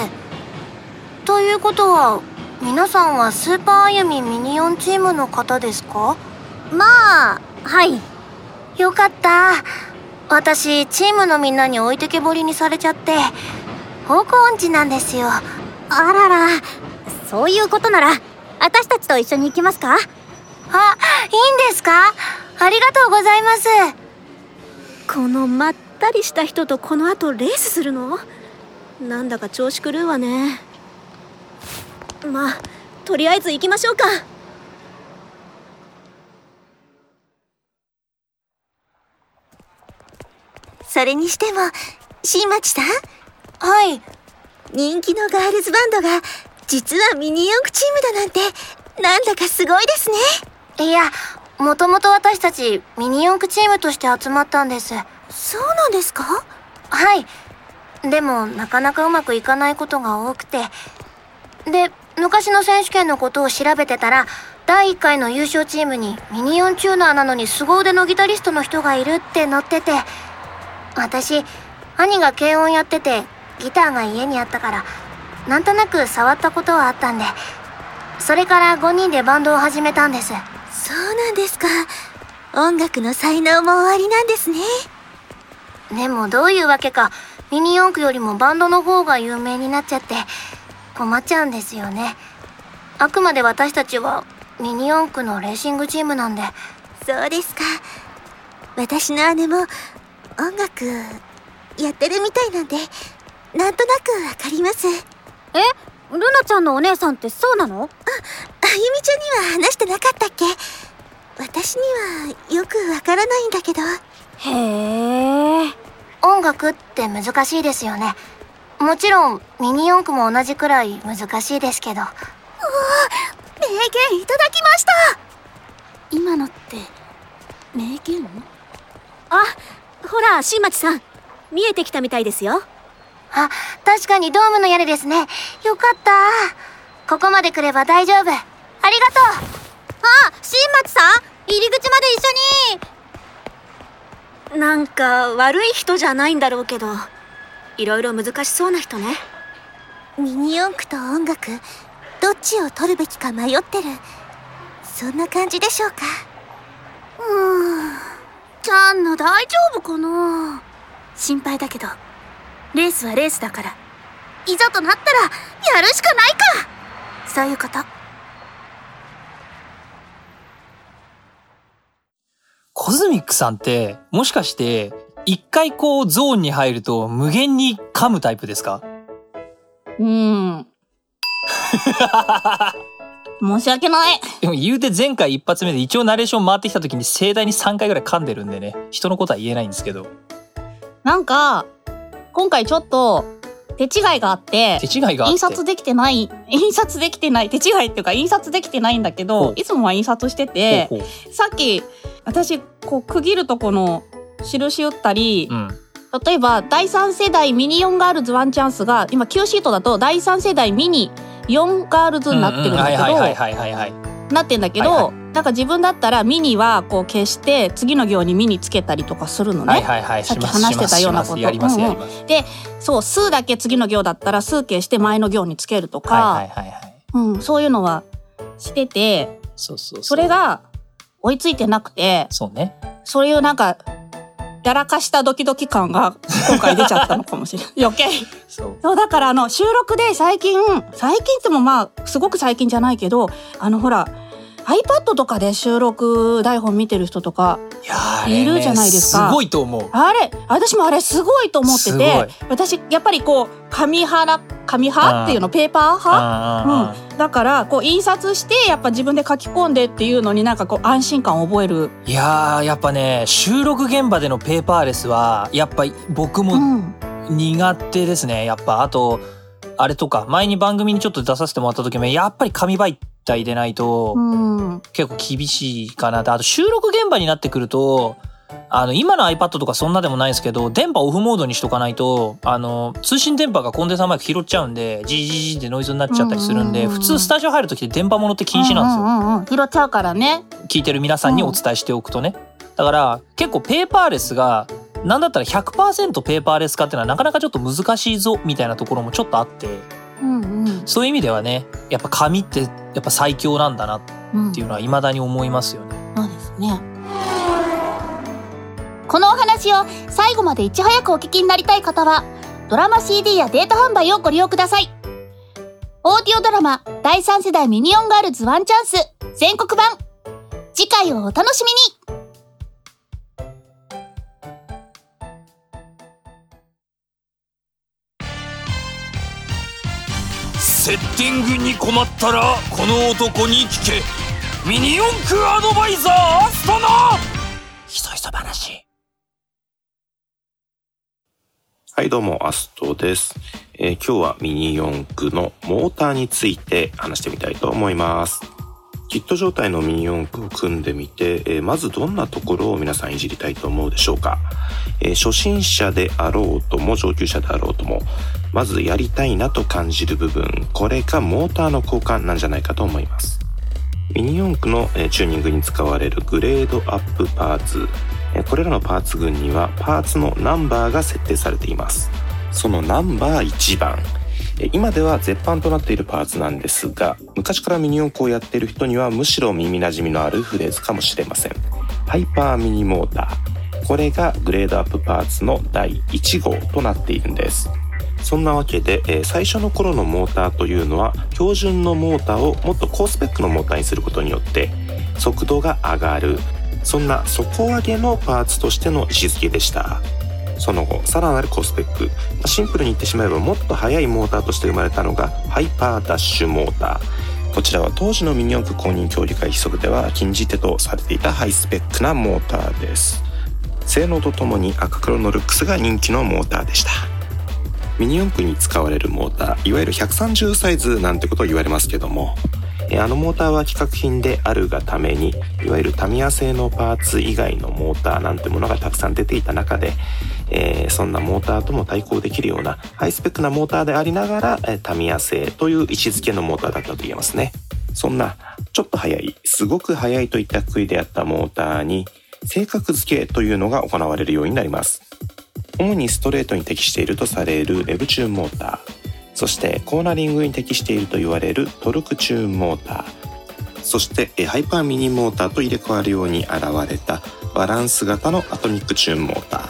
ということは、皆さんはスーパーあゆみミニオンチームの方ですか？まあ、はい。よかった。私、チームのみんなに置いてけぼりにされちゃって、方向音痴なんですよ。あらら、そういうことなら、私たちと一緒に行きますか？あ、いいんですか？ありがとうございます。このまったりした人とこの後レースするの？なんだか調子狂うわね。まあ、とりあえず行きましょうか。それにしても、新町さん。はい。人気のガールズバンドが実はミニ四駆チームだなんて、なんだかすごいですね。いや、もともと私たちミニ四駆チームとして集まったんです。そうなんですか？はい。でもなかなかうまくいかないことが多くて、で、昔の選手権のことを調べてたら、だいいっかいの優勝チームにミニ四チューナーなのに凄腕のギタリストの人がいるって載ってて、私、兄が軽音やっててギターが家にあったから、なんとなく触ったことはあったんで、それからごにんでバンドを始めたんです。そうなんですか。音楽の才能もおありなんですね。でもどういうわけか、ミニ四駆よりもバンドの方が有名になっちゃって困っちゃうんですよね。あくまで私たちはミニ四駆のレーシングチームなんで。そうですか。私の姉も音楽やってるみたいなんで、なんとなくわかります。え、ルナちゃんのお姉さんってそうなの？あ、あゆみちゃんには話してなかったっけ？私にはよくわからないんだけど。へえ。音楽って難しいですよね。もちろんミニ四駆も同じくらい難しいですけど。おお、名言いただきました。今のって名言？あ、ほら新町さん、見えてきたみたいですよ。あ、確かにドームの屋根ですね。よかった。ここまで来れば大丈夫。ありがとう。あ、新町さん、入り口まで一緒に。なんか悪い人じゃないんだろうけど、いろいろ難しそうな人ね。ミニ四駆と音楽、どっちを取るべきか迷ってる、そんな感じでしょうか。うーん、ジャンヌ大丈夫かな。心配だけど、レースはレースだから、いざとなったらやるしかないか。そういうこと。コズミックさんって、もしかして一回こうゾーンに入ると無限に噛むタイプですか？うーん申し訳ない。でも言うて前回一発目で一応ナレーション回ってきた時に盛大にさんかいぐらい噛んでるんでね、人のことは言えないんですけど、なんか今回ちょっと手違いがあって、手違いがあって印刷できてない、印刷できてない、手違いっていうか印刷できてないんだけど、いつもは印刷してて、ほうほう、さっき私こう区切るとこの印打ったり、うん、例えばだいさん世代ミニよんガールズワンチャンスが今きゅうシートだとだいさん世代ミニよんガールズになってるんだけど、なってんだけど、はいはい、なんか自分だったらミニはこう消して次の行にミニつけたりとかするのね、はいはいはい、さっき話してたようなこと、で、そう数だけ次の行だったら数消して前の行につけるとか、そういうのはしてて、そうそうそう、それが追いついてなくて、そうね、そういうなんかやらかしたドキドキ感が今回出ちゃったのかもしれない余計そうそう、だからあの収録で最近最近ってもまあすごく最近じゃないけど、あのほらiPad とかで収録台本見てる人とかいるじゃないですか。いや、ね、すごいと思う。あれ、私もあれすごいと思ってて、私やっぱりこう紙派紙派っていうのペーパー派、うん、だからこう印刷してやっぱ自分で書き込んでっていうのになんかこう安心感を覚える。いやー、やっぱね収録現場でのペーパーレスはやっぱ僕も苦手ですね、うん、やっぱあとあれとか前に番組にちょっと出させてもらった時もやっぱり紙媒体でないと結構厳しいかなって。あと収録現場になってくるとあの今の iPad とかそんなでもないですけど電波オフモードにしとかないとあの通信電波がコンデンサーマイク拾っちゃうんでジージージーってノイズになっちゃったりするんで、普通スタジオ入るときって電波ものって禁止なんですよ。拾っちゃうからね、聞いてる皆さんにお伝えしておくとね。だから結構ペーパーレスがなんだったら ひゃくパーセント ペーパーレス化っていうのはなかなかちょっと難しいぞみたいなところもちょっとあって、うんうん、そういう意味ではねやっぱ紙ってやっぱ最強なんだなっていうのは未だに思いますよね、うん、そうですね。このお話を最後までいち早くお聞きになりたい方はドラマ シーディー やデータ販売をご利用ください。オーディオドラマだいさん世代ミニオンガールズワンチャンス全国版、次回をお楽しみに。セッティングに困ったらこの男に聞け、ミニ四駆アドバイザーアストナ。ひそひそ話。はいどうもアストです、えー、今日はミニ四駆のモーターについて話してみたいと思います。キット状態のミニ四駆を組んでみて、えー、まずどんなところを皆さんいじりたいと思うでしょうか。えー、初心者であろうとも上級者であろうともまずやりたいなと感じる部分、これがモーターの交換なんじゃないかと思います。ミニ四駆のチューニングに使われるグレードアップパーツ、これらのパーツ群にはパーツのナンバーが設定されています。そのナンバーいちばん、今では絶版となっているパーツなんですが、昔からミニ四駆をやっている人にはむしろ耳なじみのあるフレーズかもしれません。ハイパーミニモーター、これがグレードアップパーツのだいいち号となっているんです。そんなわけで、えー、最初の頃のモーターというのは標準のモーターをもっと高スペックのモーターにすることによって速度が上がる、そんな底上げのパーツとしての位置づけでした。その後さらなる高スペック、シンプルに言ってしまえばもっと速いモーターとして生まれたのがハイパーダッシュモーター。こちらは当時のミニ四駆公認競技会規則では禁じ手とされていたハイスペックなモーターです。性能とともに赤黒のルックスが人気のモーターでした。ミニ四駆に使われるモーター、いわゆるひゃくさんじゅうサイズなんてことを言われますけども、あのモーターは規格品であるがためにいわゆるタミヤ製のパーツ以外のモーターなんてものがたくさん出ていた中で、えー、そんなモーターとも対抗できるようなハイスペックなモーターでありながらタミヤ製という位置づけのモーターだったと言えますね。そんなちょっと速い、すごく速いといったくくりであったモーターに正確付けというのが行われるようになります。主にストレートに適しているとされるレブチューンモーター、そしてコーナリングに適していると言われるトルクチューンモーター、そしてハイパーミニモーターと入れ替わるように現れたバランス型のアトミックチューンモーター、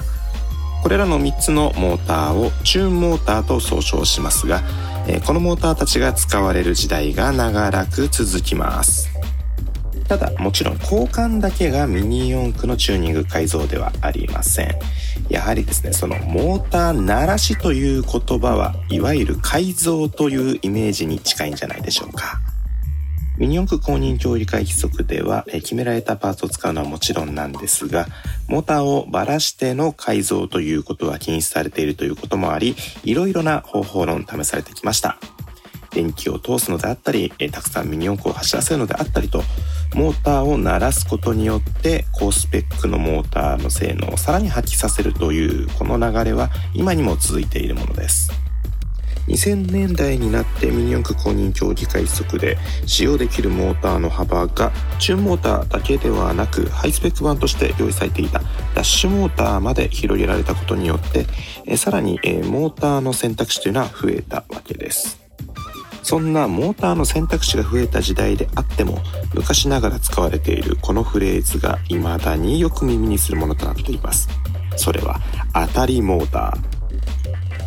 これらのみっつのモーターをチューンモーターと総称しますが、このモーターたちが使われる時代が長らく続きます。ただもちろん交換だけがミニ四駆のチューニング改造ではありません。やはりですね、そのモーター鳴らしという言葉はいわゆる改造というイメージに近いんじゃないでしょうか。ミニ四駆公認競技会規則では決められたパーツを使うのはもちろんなんですが、モーターをばらしての改造ということは禁止されているということもあり、いろいろな方法論試されてきました。電気を通すのであったり、たくさんミニ四駆を走らせるのであったりと、モーターを鳴らすことによって高スペックのモーターの性能をさらに発揮させるというこの流れは今にも続いているものです。にせんねんだいになってミニ四駆公認競技会規則で使用できるモーターの幅がチューンモーターだけではなく、ハイスペック版として用意されていたダッシュモーターまで広げられたことによって、えさらに、えモーターの選択肢というのは増えたわけです。そんなモーターの選択肢が増えた時代であっても、昔ながら使われているこのフレーズが未だによく耳にするものとなっています。それは当たりモータ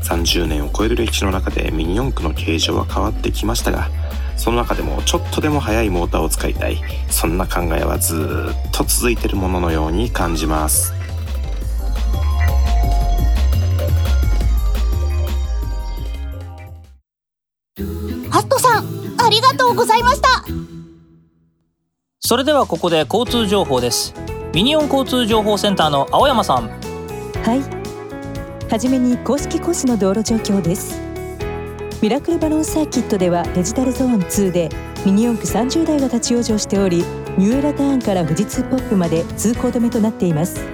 ー。さんじゅうねんを超える歴史の中でミニ四駆の形状は変わってきましたが、その中でもちょっとでも速いモーターを使いたい、そんな考えはずっと続いているもののように感じます。ハットさん、ありがとうございました。それではここで交通情報です。ミニオン交通情報センターの青山さん。はい、はじめに公式コースの道路状況です。ミラクルバロンサーキットではデジタルゾーンツーでミニ四駆さんじゅうだいが立ち往生しており、ニューエラターンから富士通ポップまで通行止めとなっています。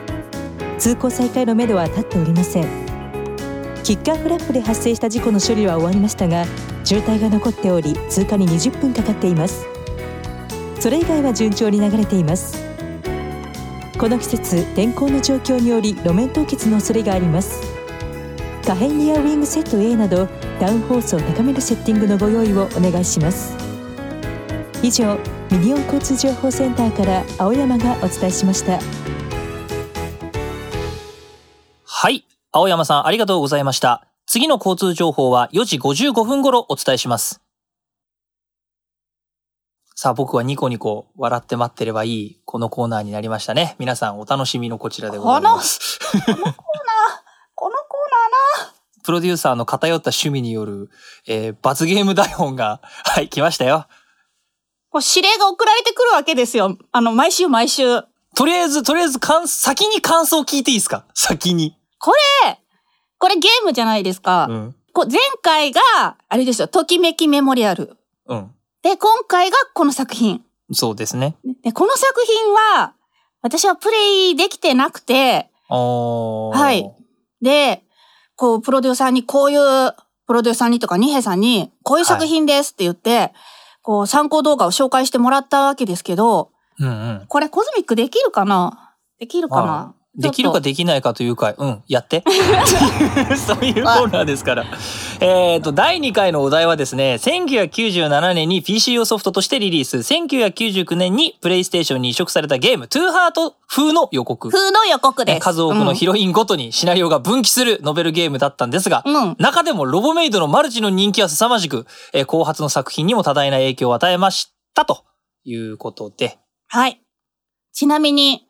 通行再開のめどは立っておりません。キックアップラップで発生した事故の処理は終わりましたが、渋滞が残っており通過ににじゅっぷんかかっています。それ以外は順調に流れています。この季節、天候の状況により路面凍結の恐れがあります。可変リアウィングセット A などダウンフォースを高めるセッティングのご用意をお願いします。以上、ミニオン交通情報センターから青山がお伝えしました。はい、青山さんありがとうございました。次の交通情報はよじごじゅうごふん頃お伝えします。さあ、僕はニコニコ笑って待ってればいいこのコーナーになりましたね。皆さんお楽しみのこちらでございます。このコーナーこのコーナーな、プロデューサーの偏った趣味による、えー、罰ゲーム台本が、はい、来ましたよ。こう指令が送られてくるわけですよ。あの、毎週毎週。とりあえず、とりあえず、かん、先に感想聞いていいですか？先に。これ、これゲームじゃないですか。うん。こう前回が、あれですよ、ときめきメモリアル。うん。で、今回がこの作品。そうですね。で、この作品は、私はプレイできてなくて、おー。はい。で、こう、プロデューサーにこういう、プロデューサーにとか、ニヘさんに、こういう作品ですって言って、はい、こう、参考動画を紹介してもらったわけですけど、うんうん、これコズミックできるかなできるかなできるかできないかというか、うん、やって。そういうコーナーですから。えっと、だいにかいのお題はですね、せんきゅうひゃくきゅうじゅうななねんに ピーシー 用ソフトとしてリリース、せんきゅうひゃくきゅうじゅうきゅうねんにプレイステーションに移植されたゲーム、ToHeart風の予告。風の予告です。数多くのヒロインごとにシナリオが分岐するノベルゲームだったんですが、うん、中でもロボメイドのマルチの人気は凄まじく、えー、後発の作品にも多大な影響を与えました、ということで。はい。ちなみに、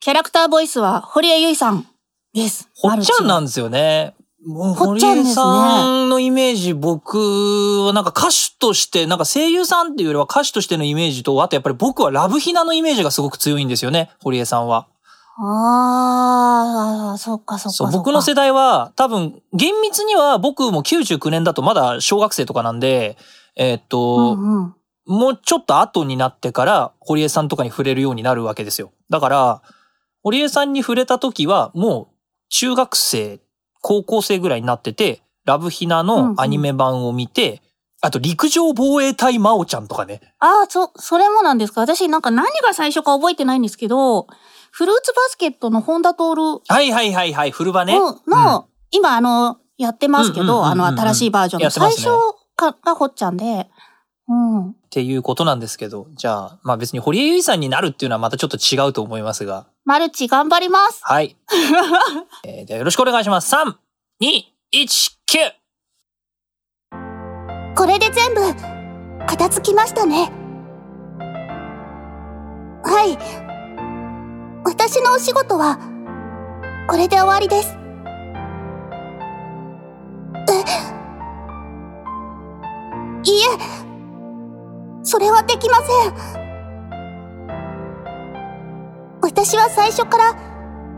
キャラクターボイスは堀江由衣さんです。ほっちゃんなんですよね。もう堀江さんのイメージ、僕はなんか歌手として、なんか声優さんっていうよりは歌手としてのイメージと、あとやっぱり僕はラブヒナのイメージがすごく強いんですよね、堀江さんは。ああ、そっかそっかそっか。僕の世代は多分厳密には僕もきゅうじゅうきゅうねんだとまだ小学生とかなんで、えー、っと、うんうん、もうちょっと後になってから堀江さんとかに触れるようになるわけですよ。だから、堀江さんに触れた時はもう中学生、高校生ぐらいになってて、ラブヒナのアニメ版を見て、うんうん、あと陸上防衛隊真央ちゃんとかね。ああ、そ、それもなんですか。私なんか何が最初か覚えてないんですけど、フルーツバスケットの本田徹。はいはいはいはい、フルバね。の、のうん、今あの、やってますけど、あの新しいバージョンの最初か、ね、がほっちゃんで。うん。っていうことなんですけど、じゃあ、まあ別に堀江由衣さんになるっていうのはまたちょっと違うと思いますが。マルチ頑張ります。はい。えー、ではよろしくお願いします。さん、に、いち、きゅう。これで全部、片付きましたね。はい。私のお仕事は、これで終わりです。え、いえ、それはできません。私は最初から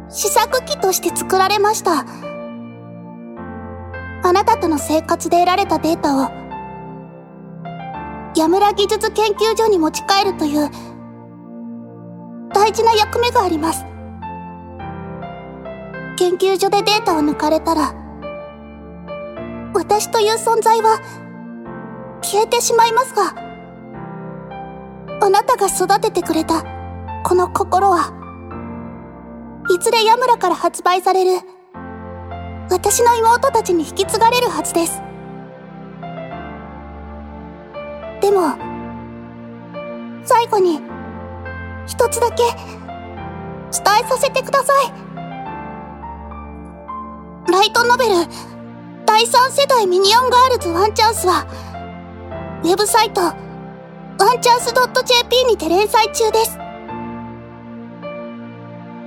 試作機として作られました。あなたとの生活で得られたデータを矢村技術研究所に持ち帰るという大事な役目があります。研究所でデータを抜かれたら私という存在は消えてしまいますが、あなたが育ててくれたこの心はいずれ矢村から発売される私の妹たちに引き継がれるはずです。でも最後に一つだけ伝えさせてください。ライトノベルだいさん世代ミニオンガールズワンチャンスはウェブサイトワンチャンス .jp にて連載中です。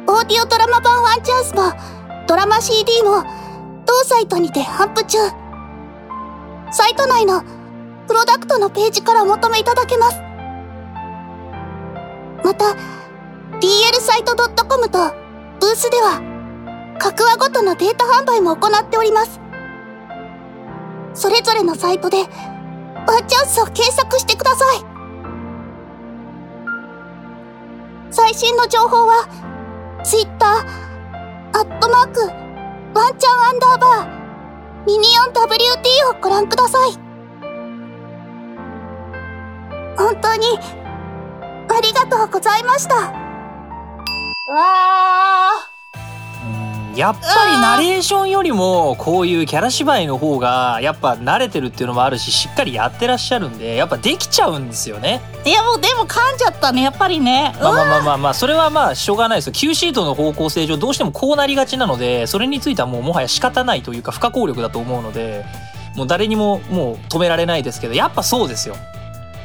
オーディオドラマ版ワンチャンスもドラマ シーディー も同サイトにて販布中。サイト内のプロダクトのページからお求めいただけます。また ディーエル サイト .com とブースでは各話ごとのデータ販売も行っております。それぞれのサイトでワンチャンスを検索してください。最新の情報は Twitter アットマークワンチャンアンダーバーミニオン ダブリューティー をご覧ください。本当にありがとうございました。わー、やっぱりナレーションよりもこういうキャラ芝居の方がやっぱ慣れてるっていうのもあるし、しっかりやってらっしゃるんでやっぱできちゃうんですよね。いやもうでも噛んじゃったねやっぱりね。まあまあまあまあ、まあ、それはまあしょうがないですよ。 Q シートの方向性上どうしてもこうなりがちなので、それについてはもうもはや仕方ないというか不可抗力だと思うので、もう誰にももう止められないですけど、やっぱそうですよ。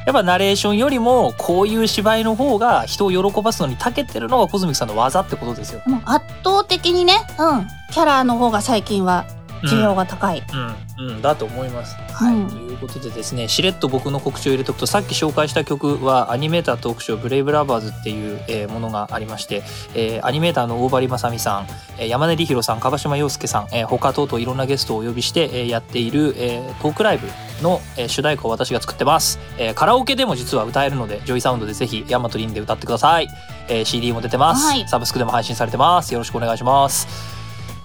やっぱナレーションよりもこういう芝居の方が人を喜ばすのに長けてるのがコズミックさんの技ってことですよ。もう圧倒的にね、うん、キャラの方が最近は需要が高い、うんうんうん、だと思います、はいうん、ということでですね、しれっと僕の告知を入れておくと、さっき紹介した曲はアニメータートークショーブレイブラバーズっていう、えー、ものがありまして、えー、アニメーターの大張正美さん、えー、山根理弘さん、樺島陽介さん、えー、他等々いろんなゲストをお呼びして、えー、やっている、えー、トークライブの主題歌を私が作ってます、えー、カラオケでも実は歌えるので、ジョイサウンドでぜひヤマトリンで歌ってください、えー、シーディー も出てます、はい、サブスクでも配信されてます。よろしくお願いします。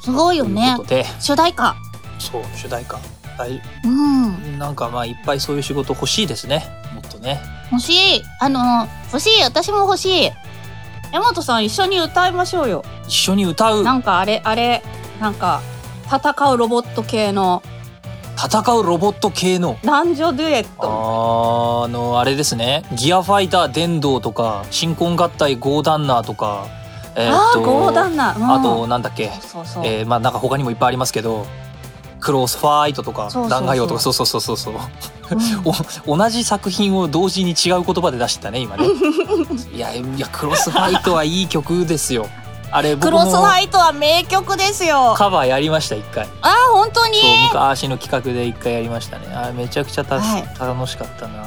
すごいよね主題歌。そう主題歌、はいうん、なんかまあいっぱいそういう仕事欲しいですね。もっとね欲しい、あの欲しい、私も欲しい。ヤマトさん一緒に歌いましょうよ。一緒に歌う、なんかあれあれなんか戦うロボット系の戦うロボット系の男女デュエット、あのあれですね、ギアファイター電動とか新婚合体ゴーダンナーとか、えー、っと あ, ゴーダンナー、うん、あとなんだっけ、そうそうそう、えー、まあなんか他にもいっぱいありますけど、クロスファイトとか弾劾用とか、そうそうそうそうそう、うん、同じ作品を同時に違う言葉で出してたね今ねいやいやクロスファイトはいい曲ですよあれ僕もクロスファイトは名曲ですよ。カバーやりました一回。あー本当に。そう昔の企画で一回やりましたね。あれめちゃくちゃた、はい、楽しかったな。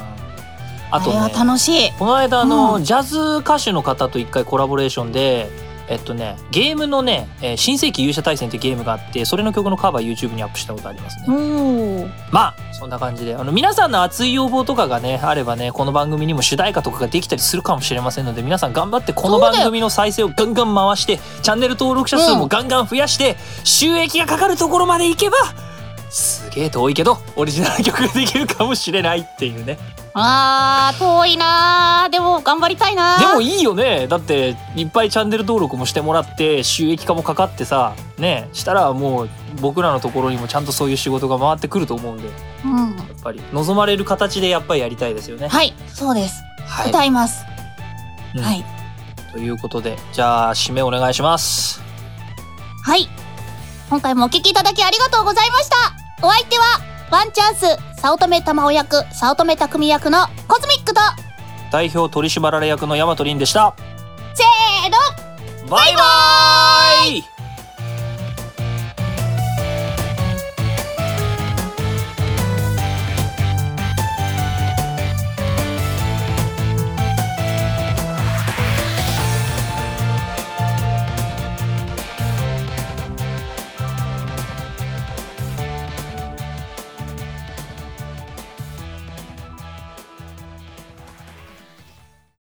あとねあれは楽しい。この間あの、うん、ジャズ歌手の方と一回コラボレーションで、えっとねゲームのね、えー、新世紀勇者大戦ってゲームがあって、それの曲のカバー YouTube にアップしたことありますね。うんまあそんな感じで、あの皆さんの熱い要望とかがねあればね、この番組にも主題歌とかができたりするかもしれませんので、皆さん頑張ってこの番組の再生をガンガン回して、チャンネル登録者数もガンガン増やして、うん、収益がかかるところまでいけばすげえ遠いけどオリジナル曲ができるかもしれないっていうね。あー遠いなー、でも頑張りたいなー。でもいいよね、だっていっぱいチャンネル登録もしてもらって収益化もかかってさね、したらもう僕らのところにもちゃんとそういう仕事が回ってくると思うんで、うん、やっぱり望まれる形でやっぱりやりたいですよね。はいそうです、はい、歌います、うん、はいということで、じゃあ締めお願いします。はい、今回もお聞きいただきありがとうございました。お相手はワンチャンス早乙女玉緒役、早乙女匠役のコズミックと代表取締役の大和凛でした。せーの、バイバーイ。